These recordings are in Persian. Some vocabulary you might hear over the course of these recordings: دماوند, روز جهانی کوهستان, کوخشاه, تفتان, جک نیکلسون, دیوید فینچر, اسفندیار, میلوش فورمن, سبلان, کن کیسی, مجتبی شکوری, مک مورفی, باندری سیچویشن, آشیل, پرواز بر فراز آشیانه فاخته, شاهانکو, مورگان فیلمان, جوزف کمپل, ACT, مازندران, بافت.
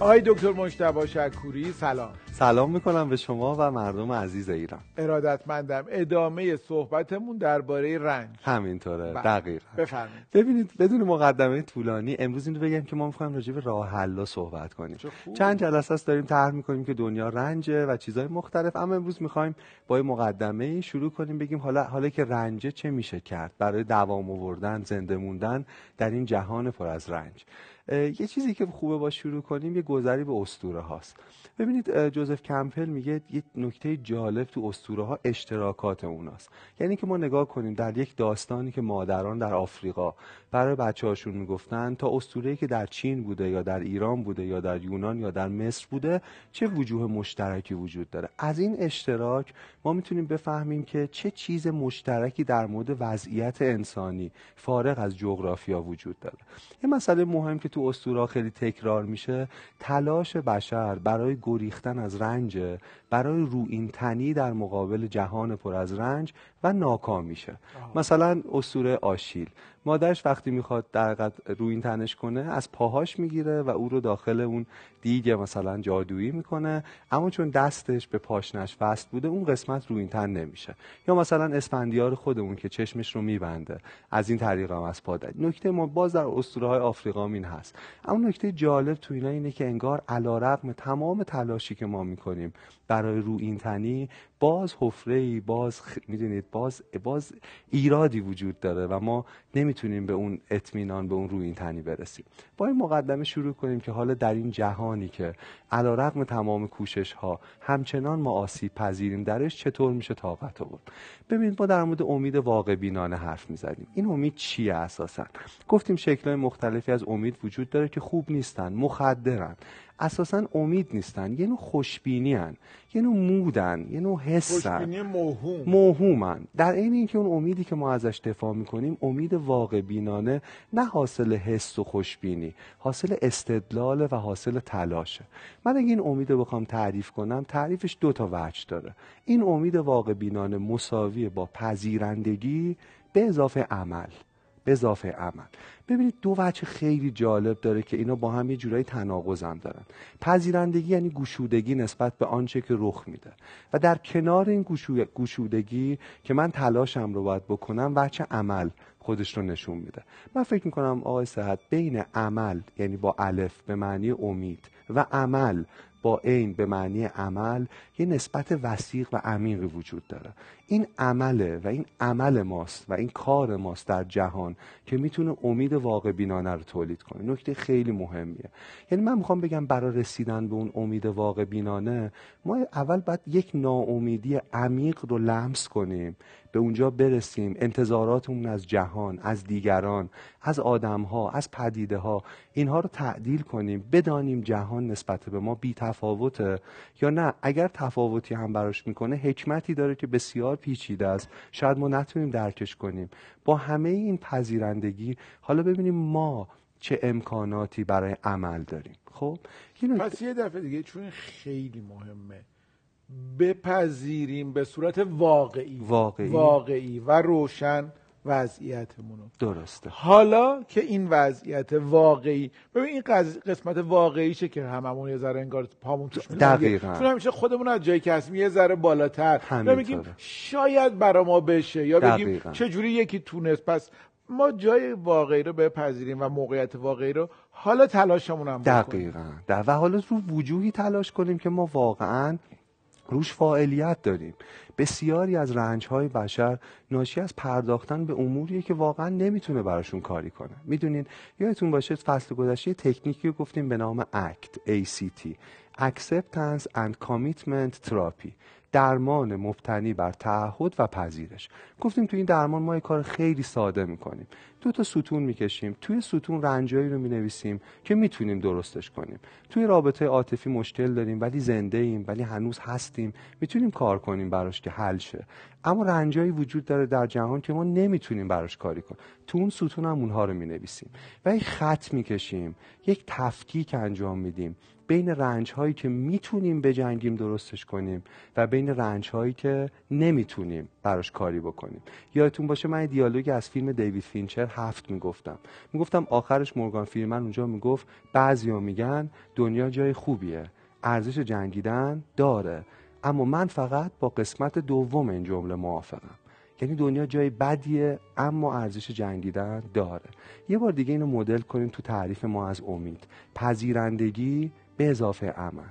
آقای دکتر مجتبی شکوری سلام. سلام میکنم به شما و مردم عزیز ایران. ارادتمندم. ادامه صحبتمون درباره رنج. همینطوره. دقیقاً. بفرمایید. ببینید بدون مقدمه طولانی امروز اینو بگم که ما میخوایم راجع به راه حل‌ها صحبت کنیم. چند جلسه است داریم طرح میکنیم که دنیا رنجه و چیزهای مختلف، اما امروز میخوایم با مقدمه شروع کنیم بگیم حالا که رنجه چه میشه کرد برای دوام آوردن، زنده موندن در این جهان پر از رنج. یه چیزی که خوبه با شروع کنیم یه گذری به اسطوره هاست. ببینید جوزف کمپل میگه یه نکته جالب تو اسطوره ها اشتراکات اوناست، یعنی که ما نگاه کنیم در یک داستانی که مادران در آفریقا برای بچه‌هاشون میگفتن تا اسطوره‌ای که در چین بوده یا در ایران بوده یا در یونان یا در مصر بوده چه وجوه مشترکی وجود داره. از این اشتراک ما میتونیم بفهمیم که چه چیز مشترکی در مورد وضعیت انسانی فارغ از جغرافیا وجود داره. یه مسئله مهم که تو اسطوره خیلی تکرار میشه تلاش بشر برای گریختن از رنج، برای روئینتنی در مقابل جهان پر از رنج و ناکام میشه. مثلا اسطوره آشیل، مادرش وقتی میخواد در قد روئینتنش کنه از پاهاش میگیره و او رو داخل اون دیگ مثلا جادویی میکنه، اما چون دستش به پاشنش وصل بوده اون قسمت روئینتن نمیشه. یا مثلا اسفندیار خودمون که چشمش رو میبنده، از این طریق هم از پا داد. نکته ما باز در اسطوره های آفریقا این هست. اما نکته جالب تو اینا اینه که انگار علیرغم تمام تلاشی که ما میکنیم برای روئینتنی باز حفره‌ای، باز میدونید باز ایرادی وجود داره و ما نمیتونیم به اون اطمینان، به اون روئینتنی برسیم. با این مقدمه شروع کنیم که حالا در این جهانی که علیرغم تمام کوشش‌ها همچنان ما آسیب پذیریم درش چطور میشه طاقت آورد. ببینید ما در مورد امید واقع بینانه حرف میزنیم. این امید چیه اساساً؟ گفتیم شکل‌های مختلفی از امید وجود داره که خوب نیستن، مخدرن. اساساً امید نیستن، یه نوع خوشبینی هن، یه نوع مودن، یه نوع حسن، خوشبینی موهومن. در عین اینکه اون امیدی که ما ازش دفاع میکنیم امید واقع بینانه نه حاصل حس و خوشبینی، حاصل استدلال و حاصل تلاشه. من اگه این امید رو بخوام تعریف کنم تعریفش دو تا وجه داره. این امید واقع بینانه مساویه با پذیرندگی به اضافه عمل. ببینید دو وجه خیلی جالب داره که اینا با هم یه جورایی تناقض هم دارن. پذیرندگی یعنی گشودگی نسبت به آنچه که رخ میده و در کنار این گشودگی که من تلاشم رو باید بکنم وجه عمل خودش رو نشون میده. من فکر میکنم آقای صحت بین عمل یعنی با الف به معنی امید و عمل با عین به معنی عمل یه نسبت وثیق و عمیقی وجود داره. این عمله و این عمل ماست و این کار ماست در جهان که میتونه امید واقع بینانه رو تولید کنه. نکته خیلی مهمیه. یعنی من میخوام بگم برای رسیدن به اون امید واقع بینانه ما اول باید یک ناامیدی عمیق رو لمس کنیم، به اونجا برسیم، انتظاراتمون از جهان، از دیگران، از آدم‌ها، از پدیده‌ها، اینها رو تعدیل کنیم، بدانیم جهان نسبت به ما بی‌تفاوته یا نه، اگر تفاوتی هم براش میکنه حکمتی داره که بسیار پیچیده است، شاید ما نتونیم درکش کنیم. با همه این پذیرندگی حالا ببینیم ما چه امکاناتی برای عمل داریم. خب پس یه دفعه دیگه چون خیلی مهمه بپذیریم به صورت واقعی و روشن وضعیتمون رو. درسته. حالا که این وضعیت واقعی، ببین این قسمت واقعیشه که هممون یه ذره انگار پامون توش میره. دقیقاً. چون همیشه خودمون از جای کسی یه ذره بالاتر نمیگیم شاید برا ما بشه یا بگیم چه جوری یکی تونست. پس ما جای واقعی رو بپذیریم و موقعیت واقعی رو حالا تلاشمون هم بکنیم. دقیقاً. و حالا رو وجوهی تلاش کنیم که ما واقعاً روش فاعلیت داریم. بسیاری از رنج‌های بشر ناشی از پرداختن به اموریه که واقعا نمیتونه براشون کاری کنه. میدونین یادتون باشه فصل گذشته تکنیکی رو گفتیم به نام ACT، Acceptance and Commitment Therapy، درمان مبتنی بر تعهد و پذیرش. گفتیم تو این درمان ما یه کار خیلی ساده میکنیم، دو تا ستون میکشیم، توی ستون رنجایی رو مینویسیم که میتونیم درستش کنیم. توی رابطه عاطفی مشکل داریم ولی زنده ایم، ولی هنوز هستیم، میتونیم کار کنیم براش که حل شه. اما رنجایی وجود داره در جهان که ما نمیتونیم براش کاری کنیم، تو اون ستون هم اونها رو مینویسیم و یک خط میکشیم، یک تفکیک انجام میدیم بین رنج‌هایی که میتونیم بجنگیم درستش کنیم و بین بین رنج‌هایی که نمیتونیم براش کاری بکنیم. یادتون باشه من دیالوگ از فیلم دیوید فینچر 7 میگفتم آخرش مورگان فیلمان اونجا میگفت بعضیا میگن دنیا جای خوبیه، ارزش جنگیدن داره، اما من فقط با قسمت دوم این جمله موافقم، یعنی دنیا جای بدیه اما ارزش جنگیدن داره. یه بار دیگه اینو مدل کنیم تو تعریف ما از امید، پذیرندگی به اضافه عمل.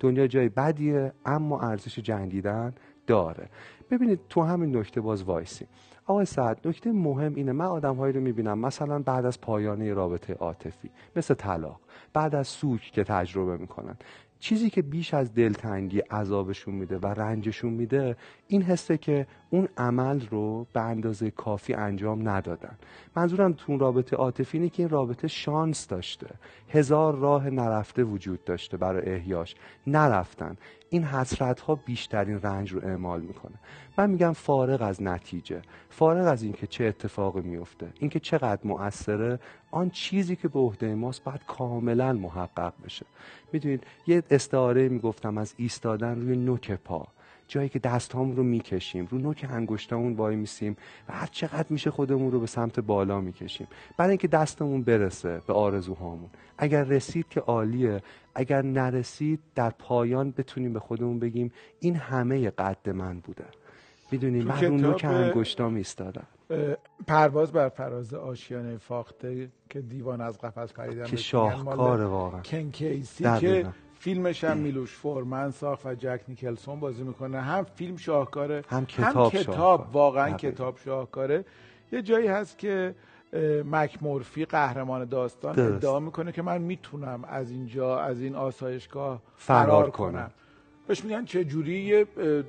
دنیا جای بدیه اما ارزش جنگیدن داره. ببینید تو همین نکته باز وایسی آقای سعد، نکته مهم اینه، من آدم‌هایی رو می‌بینم مثلا بعد از پایان رابطه عاطفی مثل طلاق، بعد از سوگ که تجربه می‌کنن، چیزی که بیش از دلتنگی عذابشون میده و رنجشون میده این حسه که اون عمل رو به اندازه کافی انجام ندادن. منظورم تو اون رابطه عاطفی اینه که این رابطه شانس داشته، هزار راه نرفته وجود داشته برای احیاش، نرفتن. این حسرت‌ها بیشترین رنج رو اعمال میکنه. من میگم فارغ از نتیجه، فارغ از اینکه چه اتفاقی میفته، اینکه چقدر مؤثره، آن چیزی که به عهده ماست باید کاملا محقق بشه. میدونید یه استعاره میگفتم از ایستادن روی نوک پا، جایی که دستام رو میکشیم، رو نوک انگشتامون وای میسیم و هر چقدر میشه خودمون رو به سمت بالا میکشیم برای اینکه دستمون برسه به آرزوهامون. اگر رسید که عالیه، اگر نرسید در پایان بتونیم به خودمون بگیم این همه قد من بوده. میدونیم من رو نوک انگشتام ایستادم. پرواز بر فراز آشیانه فاخته که دیوان از قفس پریدن، که شاهکاره واقعا، کنکیسی که فیلمش هم میلوش فورمن ساخت و جک نیکلسون بازی میکنه. هم فیلم شاهکاره، هم کتاب واقعا نبید. کتاب شاهکاره. یه جایی هست که مک مورفی قهرمان داستان ادعا میکنه که من میتونم از اینجا، از این آسایشگاه فرار کنم. بهش میگن چه جوری؟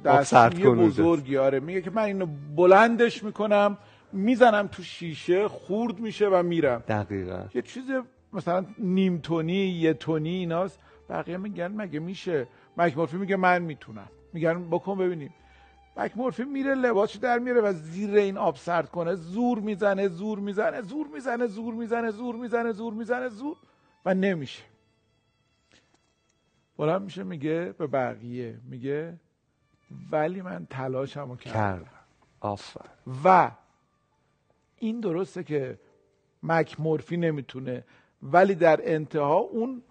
دستگیر بزرگی. آره، میگه که من اینو بلندش میکنم، میزنم تو شیشه، خورد میشه و میرم. دقیقاً یه چیز مثلا نیم تونی، یه تونی ایناست. بقیه میگن مگه میشه؟ مک مورفی میگه من میتونم. میگن بکن ببینیم. مک مورفی میره لباسش در میاره و زیر این آب سرد کنه زور میزنه و نمیشه. بلند میشه میگه به بقیه، میگه ولی من تلاشمو کردم. آفر. و این درسته که مک مورفی نمیتونه، ولی در انتها اون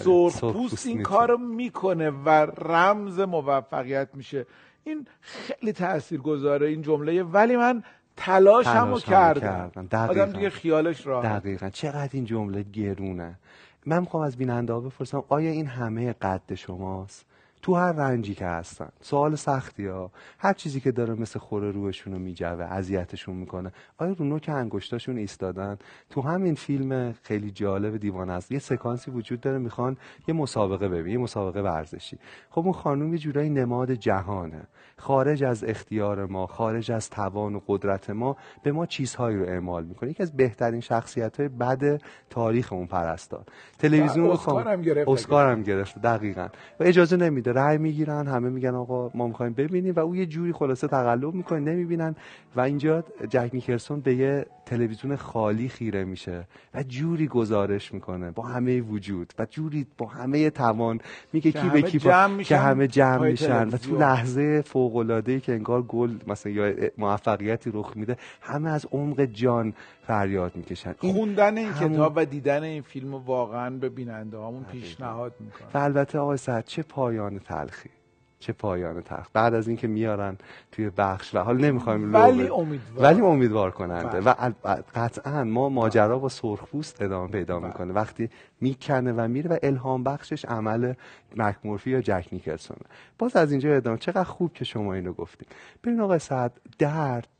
سرخپوست این کارو میکنه و رمز موفقیت میشه. این خیلی تاثیرگذاره این جمله، ولی من تلاشمو کردم. آدم دیگه خیالش راحت. دقیقاً. چقدر این جمله گرونه. من میخوام از بیننده ها بپرسم آیا این همه قد شماست؟ تو هر رنجی که هستن، سوال سختی ها، هر چیزی که داره مثل خوره روحشون رو میجوه، اذیتشون میکنه، آیا رو نوک انگشتاشون ایستادن؟ تو همین فیلم خیلی جالب دیوان است یه سکانسی وجود داره، میخوان یه مسابقه ببینن، یه مسابقه ورزشی. خب اون خانم یه جورایی نماد جهانه، خارج از اختیار ما، خارج از توان و قدرت ما، به ما چیزهایی رو اعمال میکنه. یکی از بهترین شخصیت‌های بد تاریخ اون پرستار تلویزیون اسکار هم گرفت دقیقاً. و اجازه نمیده، رای میگیرن، همه میگن آقا ما میخوایم ببینیم و او یه جوری خلاصه تقلب میکنه، نمیبینن. و اینجا جک نیکلسون به یه تلویزیون خالی خیره میشه و جوری گزارش میکنه با همه وجود و جوری با همه توان، میگه کی به کی که همه جمع میشن و تو لحظه فوق العاده ای که انگار گل مثلا یا موفقیتی رخ میده، همه از عمق جان فریاد میکشن. خوندن این کتاب و دیدن این فیلم واقعا به بیننده هامون پیشنهاد میکنه. و البته آقای سعد چه پایان تلخی، چه پایان تلخ. بعد از اینکه میارن توی بخش و حال نمیخوایم ولی امیدوار کننده و قطعا ما ماجرا با سرخپوست ادامه پیدا میکنه وقتی میکنه و میره و الهام بخشش عمل مک مورفی یا جک نیکلسون. باز از اینجا ادامه. چقدر خوب که شما اینو گفتید. ببین آقای سعد،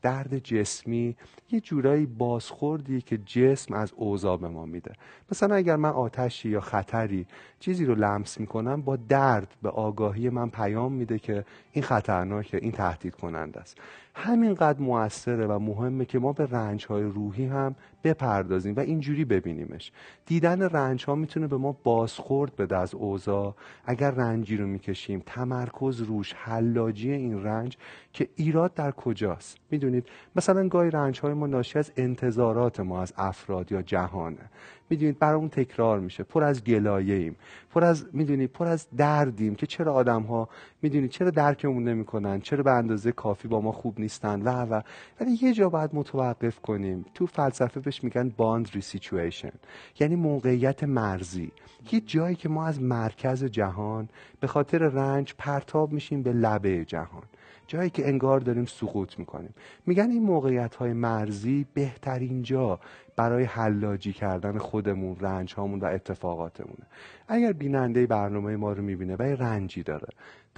درد جسمی یه جورایی بازخوردی که جسم از اوضاع به ما میده. مثلا اگر من آتشی یا خطری چیزی رو لمس میکنم، با درد به آگاهی من پیام میده که این خطرناکه، این تهدید کننده است. همینقدر موثره و مهمه که ما به رنج‌های روحی هم بپردازیم و اینجوری ببینیمش. دیدن رنج‌ها میتونه به ما بازخورد بده از اوضاع. اگر رنجی رو میکشیم، تمرکز روش، حلاجی این رنج که ایراد در کجاست. میدونید مثلا گاهی رنج‌های ما ناشی از انتظارات ما از افراد یا جهانه. میدونید برامون تکرار میشه، پر از گلایه ایم، پر از میدونید پر از دردیم که چرا آدم‌ها میدونید چرا درکمون نمی‌کنن، چرا به اندازه کافی با ما خوب نیستن و ولی یه جا باید متوقف کنیم. تو فلسفه بهش میگن باندری سیچویشن، یعنی موقعیت مرزی، یه جایی که ما از مرکز جهان به خاطر رنج پرتاب میشیم به لبه جهان، جایی که انگار داریم سقوط میکنیم. میگن این موقعیت‌های مرزی بهترین جا برای حلاجی کردن خودمون، رنج‌هامون و اتفاقاتمونه. اگر بیننده برنامه ما رو میبینه و یه رنجی داره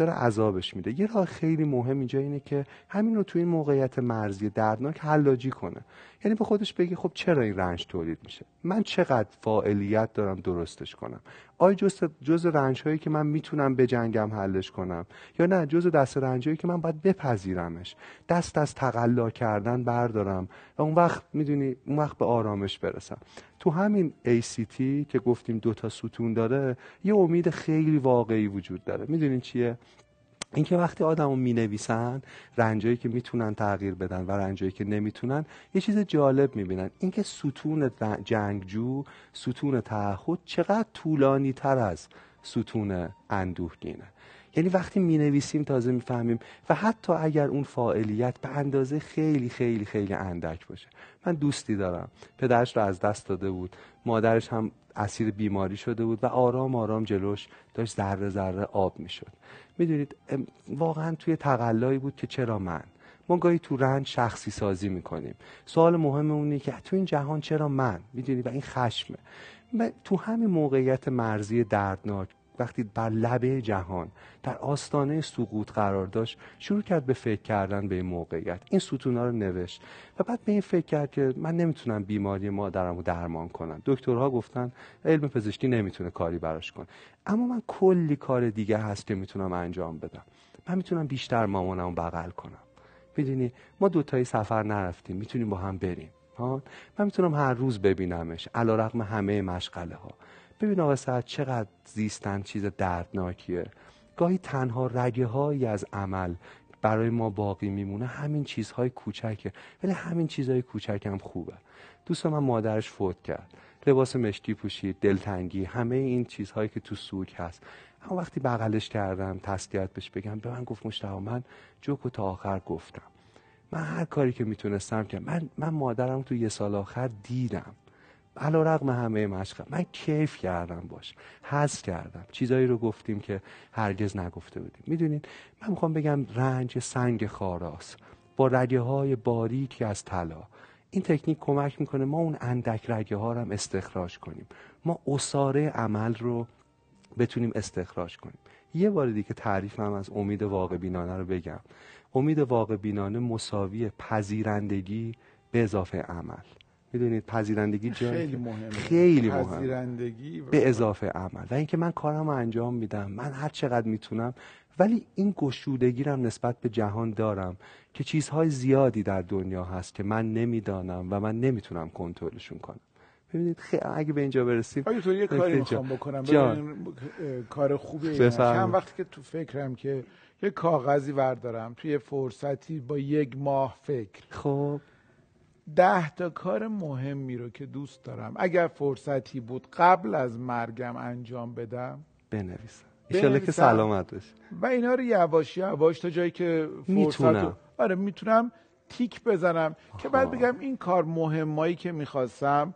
عذابش میده، یه راه خیلی مهم اینجا اینه که همین رو توی این موقعیت مرزی دردناک حلاجی کنه، یعنی به خودش بگه خب چرا این رنج تولید میشه، من چقدر فاعلیت دارم درستش کنم، آیا جز رنج‌هایی که من میتونم بجنگم حلش کنم یا نه جز دست رنج‌هایی که من باید بپذیرمش، دست از تقلا کردن بردارم و اون وقت میدونی اون وقت به آرامش برسم. تو همین ACT که گفتیم دو تا ستون داره، یه امید خیلی واقعی وجود داره. میدونین چیه؟ اینکه وقتی آدمو مینویسن رنجایی که میتونن تغییر بدن و رنجایی که نمیتونن، یه چیز جالب میبینن، اینکه ستون جنگجو، ستون تعهد چقدر طولانی تر از ستون اندوهگینه. یعنی وقتی مینویسیم تازه میفهمیم و حتی اگر اون فاعلیت به اندازه خیلی خیلی خیلی اندک باشه. من دوستی دارم، پدرش رو از دست داده بود، مادرش هم اسیر بیماری شده بود و آرام آرام جلوش داشت ذره ذره آب میشد. میدونید واقعا توی تقلایی بود که چرا من؟ ما گاهی تو رنج شخصی سازی میکنیم. سوال مهم اونه که تو این جهان چرا من؟ میدونید و این خشمه. تو همین موقعیت مرزی دردناک وقتی بر لبه جهان در آستانه سقوط قرار داشت، شروع کرد به فکر کردن به این موقعیت، این ستونا رو نوشت و بعد به این فکر کرد که من نمیتونم بیماری مادرم رو درمان کنم، دکترها گفتن علم پزشکی نمیتونه کاری براش کنه، اما من کلی کار دیگه هست که میتونم انجام بدم، من میتونم بیشتر مامانم رو بغل کنم، میدونی ما دوتایی سفر نرفتیم میتونیم با هم بریم ها، من میتونم هر روز ببینمش علیرغم همه مشغله ها. ببین آقا سعد چقدر زیستن چیز دردناکیه. گاهی تنها رگه هایی از عمل برای ما باقی میمونه، همین چیزهای کوچکه، ولی همین چیزهای کوچک هم خوبه. دوست من مادرش فوت کرد، لباس مشکی پوشید، دلتنگی، همه این چیزهایی که تو سوگ هست، اما وقتی بغلش کردم تسلیت بهش بگم، به من گفت مشتاق، من جوکو تا آخر گفتم، من هر کاری که میتونستم کردم، من مادرم تو یه سال آخر دیدم، علیرغم همه مشقم من کیف کردم باش، حس کردم، چیزایی رو گفتیم که هرگز نگفته بودیم. میدونید من میخوام بگم رنج سنگ خاراست با رگه های باریکی از طلا. این تکنیک کمک میکنه ما اون اندک رگه ها رو هم استخراج کنیم، ما عصاره عمل رو بتونیم استخراج کنیم. یه بار دیگه تعریفم از امید واقع بینانه رو بگم. امید واقع بینانه مساوی پذیرندگی به اضافه عمل. میدونید پذیرندگی خیلی مهمه، خیلی مهمه پذیرندگی به اضافه عمل و اینکه من کارم رو انجام میدم، من هر چقدر میتونم، ولی این گشودگی رو نسبت به جهان دارم که چیزهای زیادی در دنیا هست که من نمیدانم و من نمیتونم کنترلشون کنم. ببینید اگه به اینجا برسیم یه کاری میخوام بکنم، کار خوبه. چند وقتی که تو فکرم که یه کاغذی بردارم توی فرصتی با یک ماه فکر، خب 10 تا کار مهمی رو که دوست دارم اگر فرصتی بود قبل از مرگم انجام بدم بنویسم، ان شاء الله که سلامت باشی، و اینا رو یواش یواش تا جایی که فرصت آره میتونم تیک بزنم که بعد بگم این کار مهمایی که میخواستم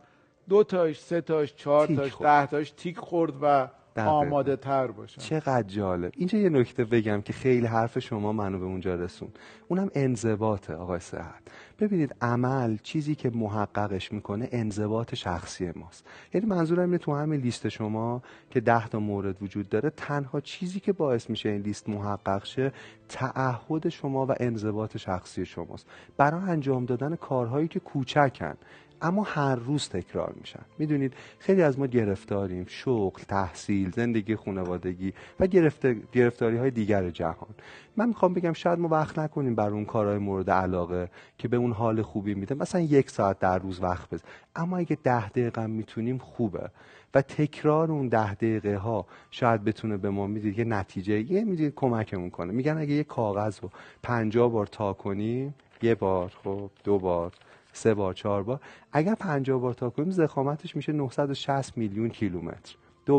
2 تاش 3 تاش 4 تاش 10 تاش تیک خورد و آماده تر باشم. چقدر جالب. اینجا یه نکته بگم که خیلی حرف شما منو به اونجا رسون، اونم انضباطه آقای سعد. ببینید عمل چیزی که محققش میکنه انضباط شخصی ماست، یعنی منظورم اینه تو همین لیست شما که 10 تا مورد وجود داره، تنها چیزی که باعث میشه این لیست محقق شه تعهد شما و انضباط شخصی شماست برای انجام دادن کارهایی که کوچکن اما هر روز تکرار میشن. میدونید خیلی از ما گرفتاریم، شغل، تحصیل، زندگی خانوادگی و گرفتاری های دیگر جهان. من میخوام بگم شاید ما وقت نکنیم برای اون کارهای مورد علاقه که به اون حال خوبی میده، مثلا 1 ساعت در روز وقت بذاریم، اما اگه 10 دقیقه میتونیم خوبه و تکرار اون 10 دقیقه ها شاید بتونه به ما میدید یه نتیجه یه میدید کمکمون کنه. میگن اگه یه کاغذ رو 50 بار تا کنیم، یه بار، خب 2 بار، 3 بار 4 بار اگر 50 بار تا کنیم ضخامتش میشه 960 میلیون کیلومتر 2/50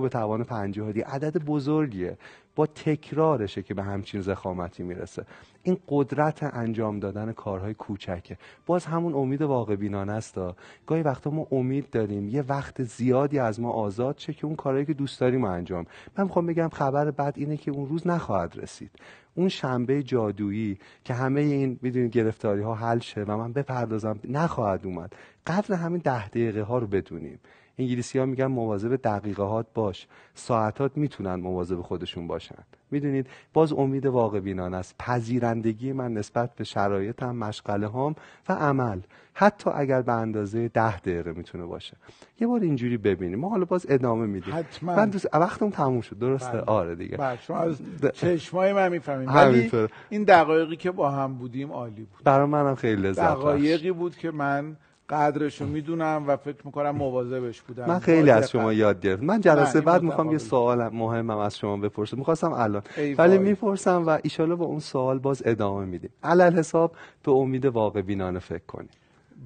دیگه عدد بزرگیه با تکرارشه که به همچین ضخامتی میرسه. این قدرت انجام دادن کارهای کوچکه. باز همون امید واقع بینانه است. گاهی وقتا ما امید داریم یه وقت زیادی از ما آزاد شه که اون کارهایی که دوست داریم انجام. من میخوام بگم خبر بد اینه که اون روز نخواهد رسید. اون شنبه جادویی که همه این میدونید گرفتاری‌ها حل شه و من بپردازم نخواهد اومد. قدر همین 10 دقیقه ها رو بدونیم. انگلیسی‌ها میگن مواظب دقیقه‌هات باش، ساعتات میتونن مواظب خودشون باشن. میدونید باز امید واقع بینانه است. پذیرندگی من نسبت به شرایطم، مشغله‌هام و عمل، حتی اگر به اندازه 10 دقیقه میتونه باشه. یه بار اینجوری ببینیم. ما حالا باز ادامه میدیم. من دوست وقتم تموم شد. درسته؟ بلد. آره دیگه. شما از چشمای من میفهمید. ولی این دقایقی که با هم بودیم عالی بود. برای منم خیلی لذت بخش. دقایقی بود که من قدرشو میدونم و فکر میکنم مواظبش بودم. من خیلی از شما یاد گرفتم. من جلسه بعد میخوام یه سوال مهمم از شما بپرسم. میخواستم الان ولی میپرسم و ایشالا با اون سوال باز ادامه میدیم. علل حساب به امید واقع بینانه فکر کنیم.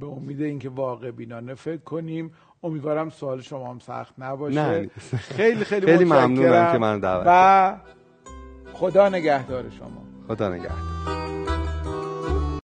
به امید اینکه واقع بینانه فکر کنیم. امیدوارم سوال شما هم سخت نباشه. نه. خیلی خیلی ممنونم که منو دعوت کردید. و خدا نگهدار شما. خدا نگهدار.